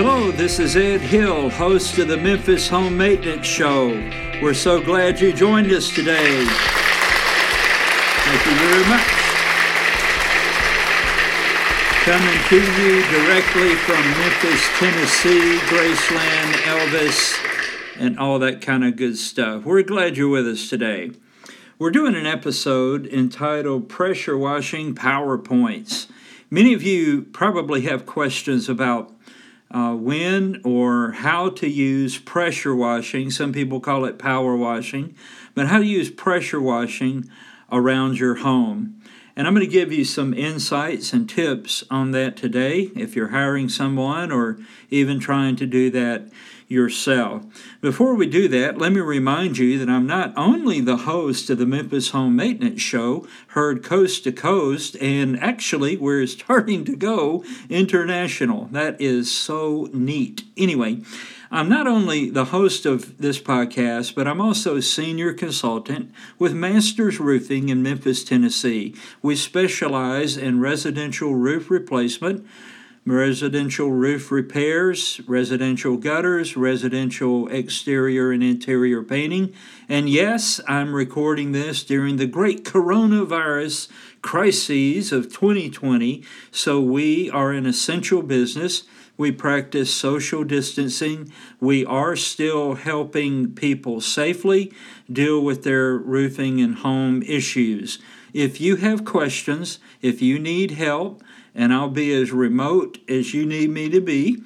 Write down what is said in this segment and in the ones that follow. Hello, this is Ed Hill, host of the Memphis Home Maintenance Show. We're so glad you joined us today. Thank you very much. Coming to you directly from Memphis, Tennessee, Graceland, Elvis, and all that kind of good stuff. We're glad you're with us today. We're doing an episode entitled Pressure Washing PowerPoints. Many of you probably have questions about when or how to use pressure washing. Some people call it power washing, but how to use pressure washing around your home. And I'm going to give you some insights and tips on that today if you're hiring someone or even trying to do that yourself. Before we do that, let me remind you that I'm not only the host of the Memphis Home Maintenance Show, heard coast to coast, and actually we're starting to go international. That is so neat. Anyway, I'm not only the host of this podcast, but I'm also senior consultant with Masters Roofing in Memphis, Tennessee. We specialize in residential roof replacement, residential roof repairs, residential gutters, residential exterior and interior painting. And yes, I'm recording this during the great coronavirus crises of 2020, so we are an essential business. We practice social distancing. We are still helping people safely deal with their roofing and home issues. If you have questions, if you need help, and I'll be as remote as you need me to be,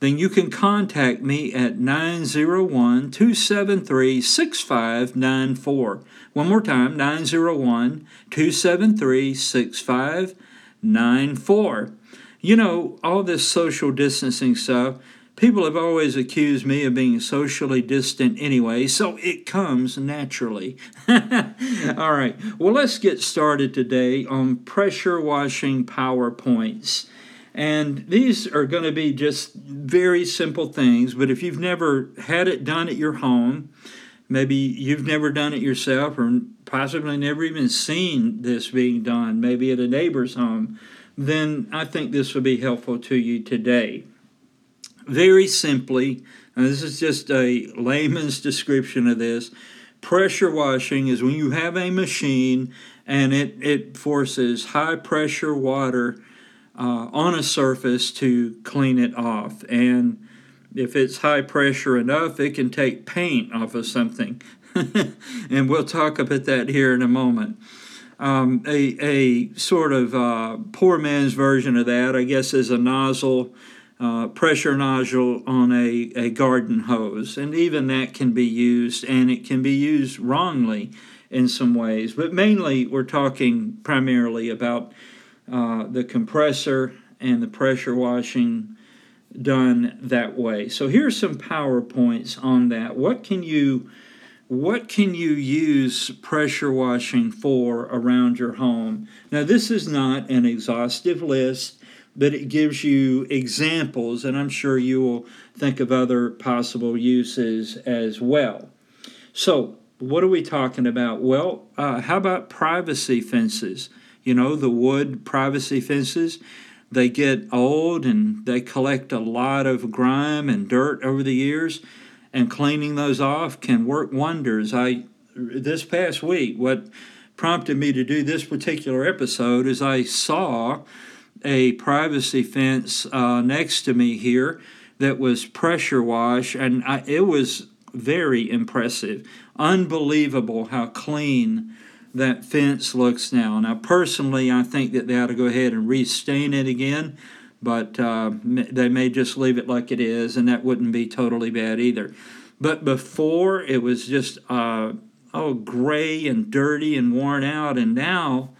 then you can contact me at 901-273-6594. One more time, 901-273-6594. You know, all this social distancing stuff, people have always accused me of being socially distant anyway, so it comes naturally. All right, well, let's get started today on pressure washing PowerPoints. And these are going to be just very simple things, but if you've never had it done at your home, maybe you've never done it yourself or possibly never even seen this being done, maybe at a neighbor's home, then I think this will be helpful to you today. Very simply, and this is just a layman's description of this, pressure washing is when you have a machine and it forces high pressure water on a surface to clean it off. And if it's high pressure enough, it can take paint off of something. And we'll talk about that here in a moment. A sort of poor man's version of that, I guess, is a nozzle, pressure nozzle on a garden hose. And even that can be used, and it can be used wrongly in some ways. But mainly we're talking primarily about the compressor and the pressure washing done that way. So here's some PowerPoints on that. What can you use pressure washing for around your home? Now, this is not an exhaustive list, but it gives you examples, and I'm sure you will think of other possible uses as well. So, what are we talking about? Well, how about privacy fences? You know, the wood privacy fences. They get old, and they collect a lot of grime and dirt over the years. And cleaning those off can work wonders. This past week, what prompted me to do this particular episode is I saw a privacy fence next to me here that was pressure washed, and it was very impressive. Unbelievable how clean that fence looks now. Now, personally, I think that they ought to go ahead and restain it again. But they may just leave it like it is, and that wouldn't be totally bad either. But before, it was just gray and dirty and worn out, and now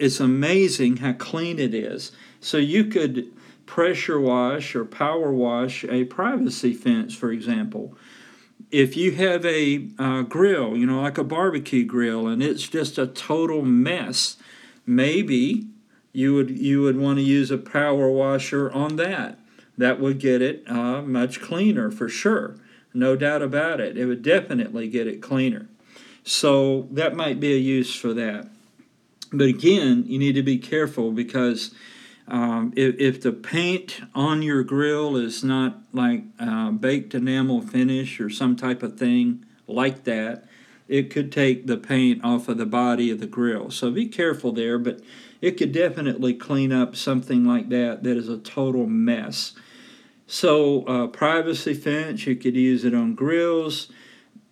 it's amazing how clean it is. So you could pressure wash or power wash a privacy fence, for example. If you have a grill, you know, like a barbecue grill, and it's just a total mess, maybe you would want to use a power washer on that. That would get it much cleaner for sure. No doubt about it. It would definitely get it cleaner. So that might be a use for that. But again, you need to be careful because If the paint on your grill is not like baked enamel finish or some type of thing like that, it could take the paint off of the body of the grill. So be careful there, but it could definitely clean up something like that that is a total mess. So privacy fence, you could use it on grills.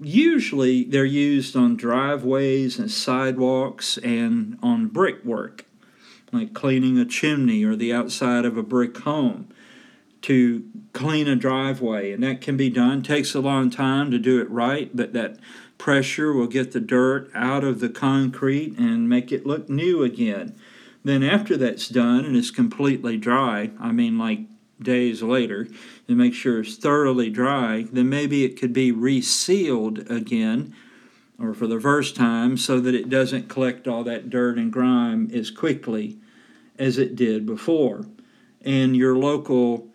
Usually they're used on driveways and sidewalks and on brickwork, like cleaning a chimney or the outside of a brick home to clean a driveway. And that can be done. Takes a long time to do it right, but that pressure will get the dirt out of the concrete and make it look new again. Then after that's done and it's completely dry, I mean like days later, and make sure it's thoroughly dry, then maybe it could be resealed again or for the first time so that it doesn't collect all that dirt and grime as quickly as it did before. And your local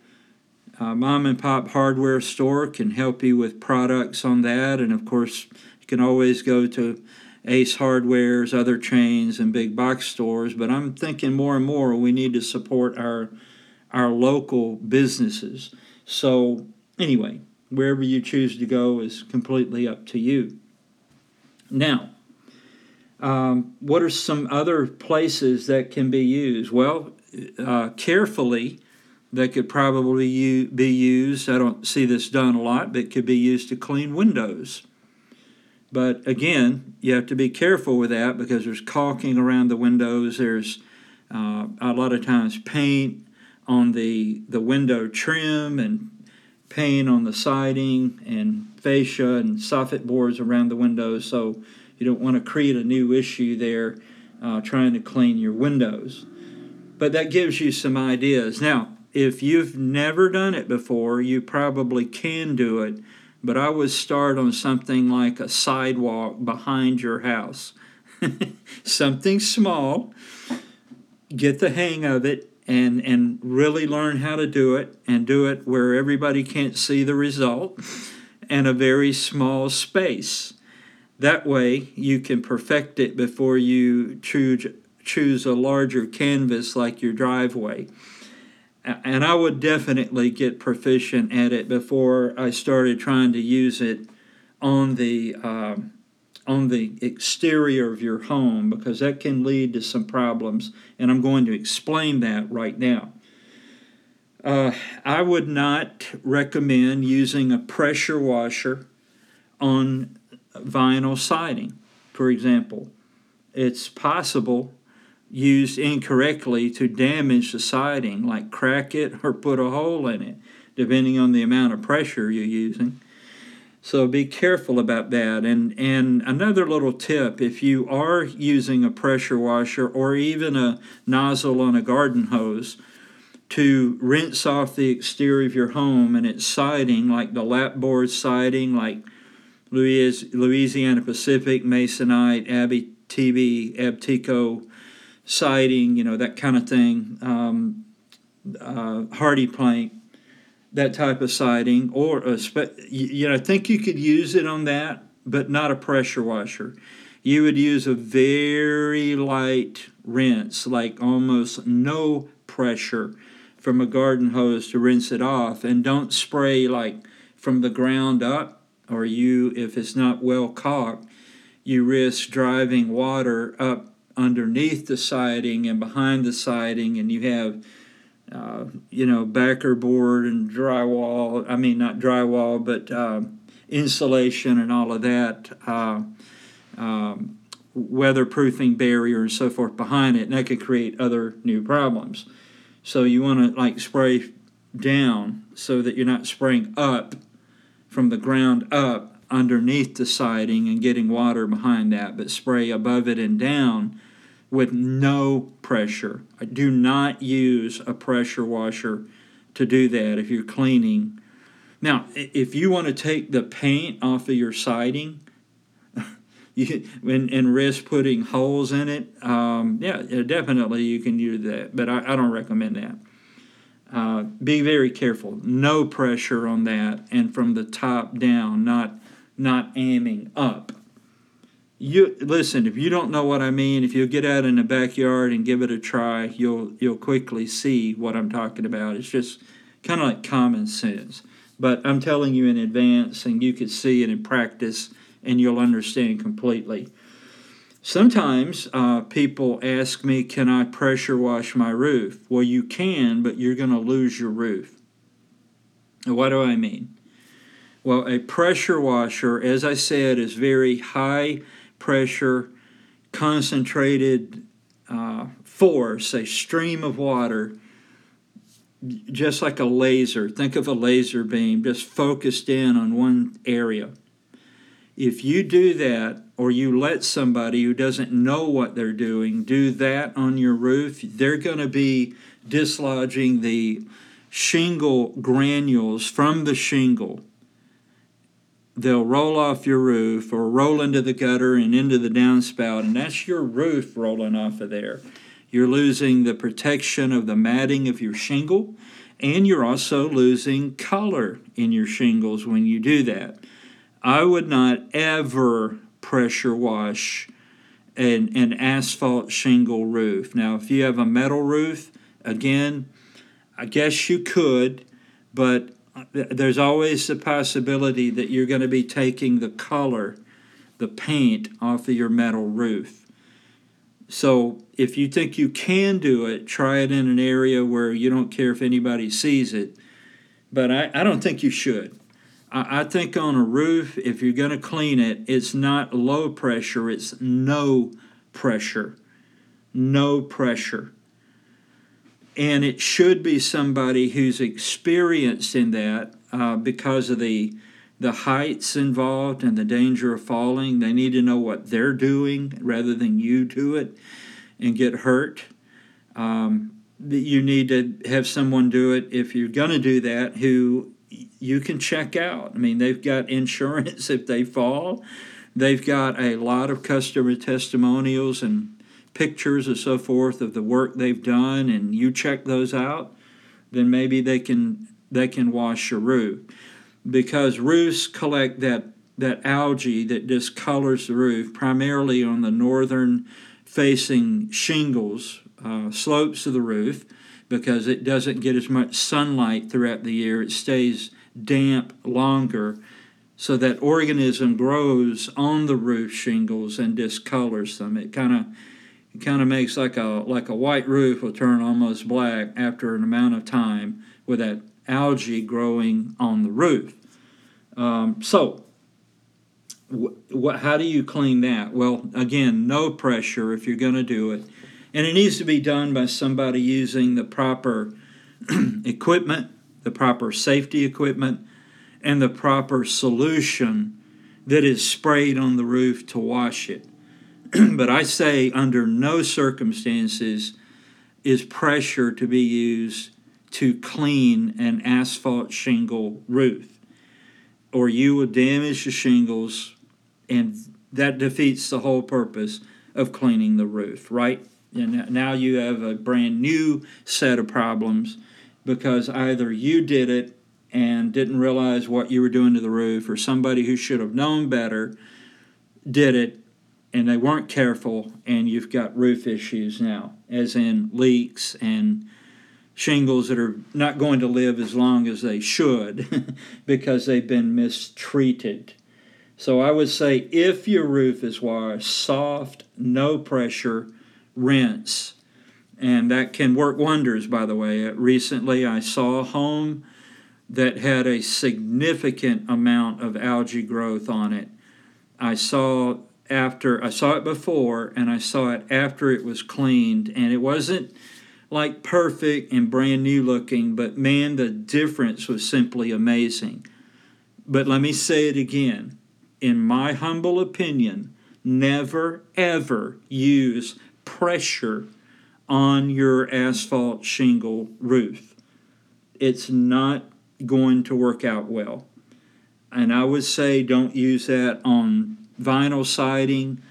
mom and pop hardware store can help you with products on that. And of course, you can always go to Ace Hardware's, other chains, and big box stores. But I'm thinking more and more we need to support our local businesses. So anyway, wherever you choose to go is completely up to you. Now, what are some other places that can be used? Well, carefully, that could probably be used. I don't see this done a lot, but it could be used to clean windows. But again, you have to be careful with that because there's caulking around the windows. There's a lot of times paint on the window trim and paint on the siding and fascia and soffit boards around the windows. So you don't want to create a new issue there trying to clean your windows. But that gives you some ideas. Now, if you've never done it before, you probably can do it, but I would start on something like a sidewalk behind your house. Something small, get the hang of it, and really learn how to do it, and do it where everybody can't see the result, and a very small space. That way, you can perfect it before you choose a larger canvas like your driveway. And I would definitely get proficient at it before I started trying to use it on the exterior of your home, because that can lead to some problems, and I'm going to explain that right now. I would not recommend using a pressure washer on vinyl siding, for example. It's possible, used incorrectly, to damage the siding, like crack it or put a hole in it, depending on the amount of pressure you're using. So be careful about that. And another little tip, if you are using a pressure washer or even a nozzle on a garden hose to rinse off the exterior of your home and its siding, like the lapboard siding, like Louisiana Pacific, Masonite, Abbey TV, Abtico siding, you know, that kind of thing, Hardy Plank, that type of siding, or I think you could use it on that, but not a pressure washer. You would use a very light rinse, like almost no pressure from a garden hose to rinse it off, and don't spray like from the ground up, or if it's not well caulked, you risk driving water up underneath the siding and behind the siding, and you have, backer board and drywall, I mean, not drywall, but insulation and all of that, weatherproofing barrier and so forth behind it, and that could create other new problems. So you want to, like, spray down so that you're not spraying up from the ground up underneath the siding and getting water behind that, but spray above it and down with no pressure. I do not use a pressure washer to do that if you're cleaning. Now, if you want to take the paint off of your siding and risk putting holes in it, definitely you can do that, but I don't recommend that. Be very careful. No pressure on that, and from the top down, not aiming up. You listen, if you don't know what I mean, if you get out in the backyard and give it a try, you'll quickly see what I'm talking about. It's just kind of like common sense. But I'm telling you in advance, and you can see it in practice, and you'll understand completely. Sometimes people ask me, can I pressure wash my roof? Well, you can, but you're going to lose your roof. And what do I mean? Well, a pressure washer, as I said, is very high pressure, concentrated force, a stream of water, just like a laser. Think of a laser beam just focused in on one area. If you do that, or you let somebody who doesn't know what they're doing do that on your roof, they're going to be dislodging the shingle granules from the shingle. They'll roll off your roof or roll into the gutter and into the downspout, and that's your roof rolling off of there. You're losing the protection of the matting of your shingle, and you're also losing color in your shingles when you do that. I would not ever pressure wash an asphalt shingle roof. Now, if you have a metal roof, again, I guess you could, but there's always the possibility that you're going to be taking the color, the paint, off of your metal roof. So if you think you can do it, try it in an area where you don't care if anybody sees it. But I don't think you should. I think on a roof, if you're going to clean it, it's not low pressure, it's no pressure. No pressure. And it should be somebody who's experienced in that because of the heights involved and the danger of falling. They need to know what they're doing rather than you do it and get hurt. You need to have someone do it, if you're going to do that, who you can check out. I mean, they've got insurance if they fall. They've got a lot of customer testimonials and pictures and so forth of the work they've done, and you check those out, then maybe they can wash your roof, because roofs collect that algae that discolors the roof, primarily on the northern facing shingles, slopes of the roof, because it doesn't get as much sunlight throughout the year. It stays damp longer, so that organism grows on the roof shingles and discolors them. It kind of makes like a white roof will turn almost black after an amount of time with that algae growing on the roof. How do you clean that? Well, again, no pressure if you're going to do it. And it needs to be done by somebody using the proper equipment, the proper safety equipment, and the proper solution that is sprayed on the roof to wash it. But I say under no circumstances is pressure to be used to clean an asphalt shingle roof, or you will damage the shingles, and that defeats the whole purpose of cleaning the roof, right? And now you have a brand new set of problems because either you did it and didn't realize what you were doing to the roof, or somebody who should have known better did it, and they weren't careful, and you've got roof issues now, as in leaks and shingles that are not going to live as long as they should because they've been mistreated. So I would say if your roof is washed, soft, no pressure, rinse. And that can work wonders, by the way. Recently I saw a home that had a significant amount of algae growth on it. I saw it before, and I saw it after it was cleaned, and it wasn't like perfect and brand new looking, but man, the difference was simply amazing. But let me say it again. In my humble opinion, never ever use pressure on your asphalt shingle roof. It's not going to work out well. And I would say don't use that on vinyl siding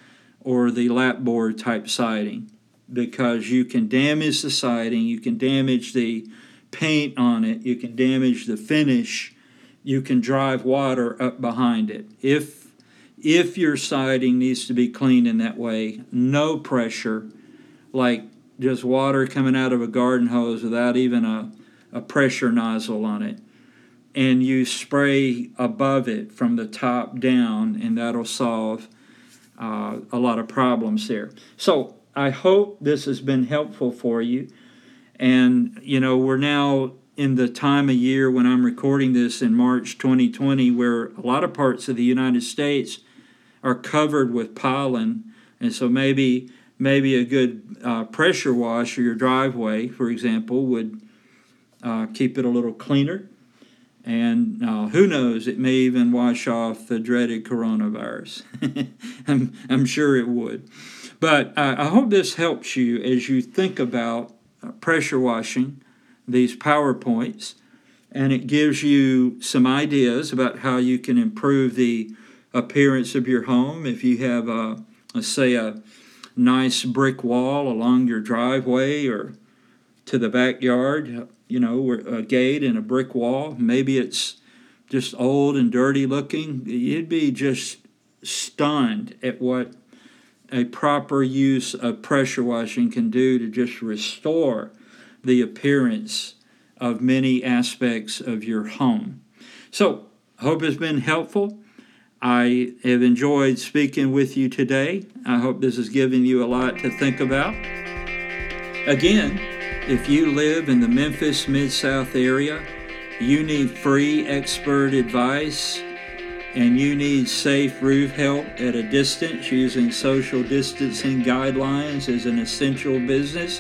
or the lapboard type siding, because you can damage the siding, you can damage the paint on it, you can damage the finish, you can drive water up behind it. If If your siding needs to be cleaned in that way, no pressure, like just water coming out of a garden hose without even a pressure nozzle on it. And you spray above it from the top down, and that'll solve a lot of problems there. So I hope this has been helpful for you. And, you know, we're now in the time of year when I'm recording this in March 2020, where a lot of parts of the United States are covered with pollen. And so maybe a good pressure wash of your driveway, for example, would keep it a little cleaner. And who knows, it may even wash off the dreaded coronavirus. I'm sure it would. But I hope this helps you as you think about pressure washing these PowerPoints. And it gives you some ideas about how you can improve the appearance of your home. If you have, let's say, a nice brick wall along your driveway or to the backyard, you know, a gate and a brick wall. Maybe it's just old and dirty looking. You'd be just stunned at what a proper use of pressure washing can do to just restore the appearance of many aspects of your home. So, I hope it's been helpful. I have enjoyed speaking with you today. I hope this has given you a lot to think about. Again, if you live in the Memphis Mid-South area, you need free expert advice, and you need safe roof help at a distance using social distancing guidelines as an essential business,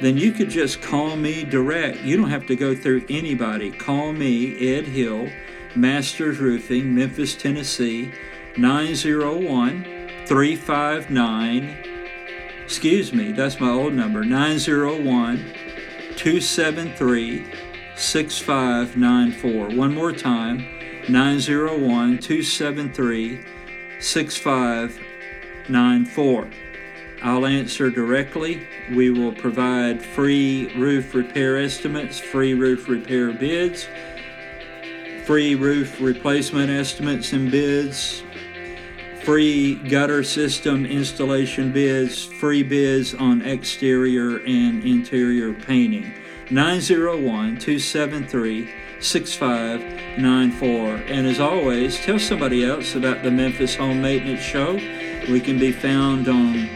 then you could just call me direct. You don't have to go through anybody. Call me, Ed Hill, Masters Roofing, Memphis, Tennessee, 901-273-6594. One more time, 901-273-6594. I'll answer directly. We will provide free roof repair estimates, free roof repair bids, free roof replacement estimates and bids, free gutter system installation bids, free bids on exterior and interior painting. 901-273-6594. And as always, tell somebody else about the Memphis Home Maintenance Show. We can be found on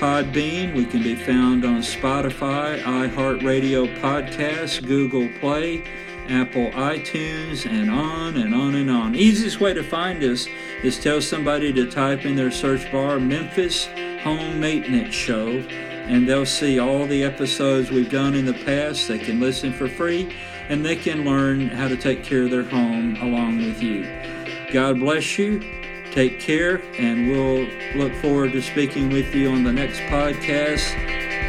Podbean. We can be found on Spotify, iHeartRadio Podcasts, Google Play, Apple iTunes, and on and on and on. Easiest way to find us is tell somebody to type in their search bar Memphis Home Maintenance Show, and they'll see all the episodes we've done in the past. They can listen for free, and they can learn how to take care of their home along with you. God bless you. Take care, and we'll look forward to speaking with you on the next podcast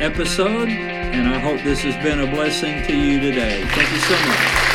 episode. And I hope this has been a blessing to you today. Thank you so much.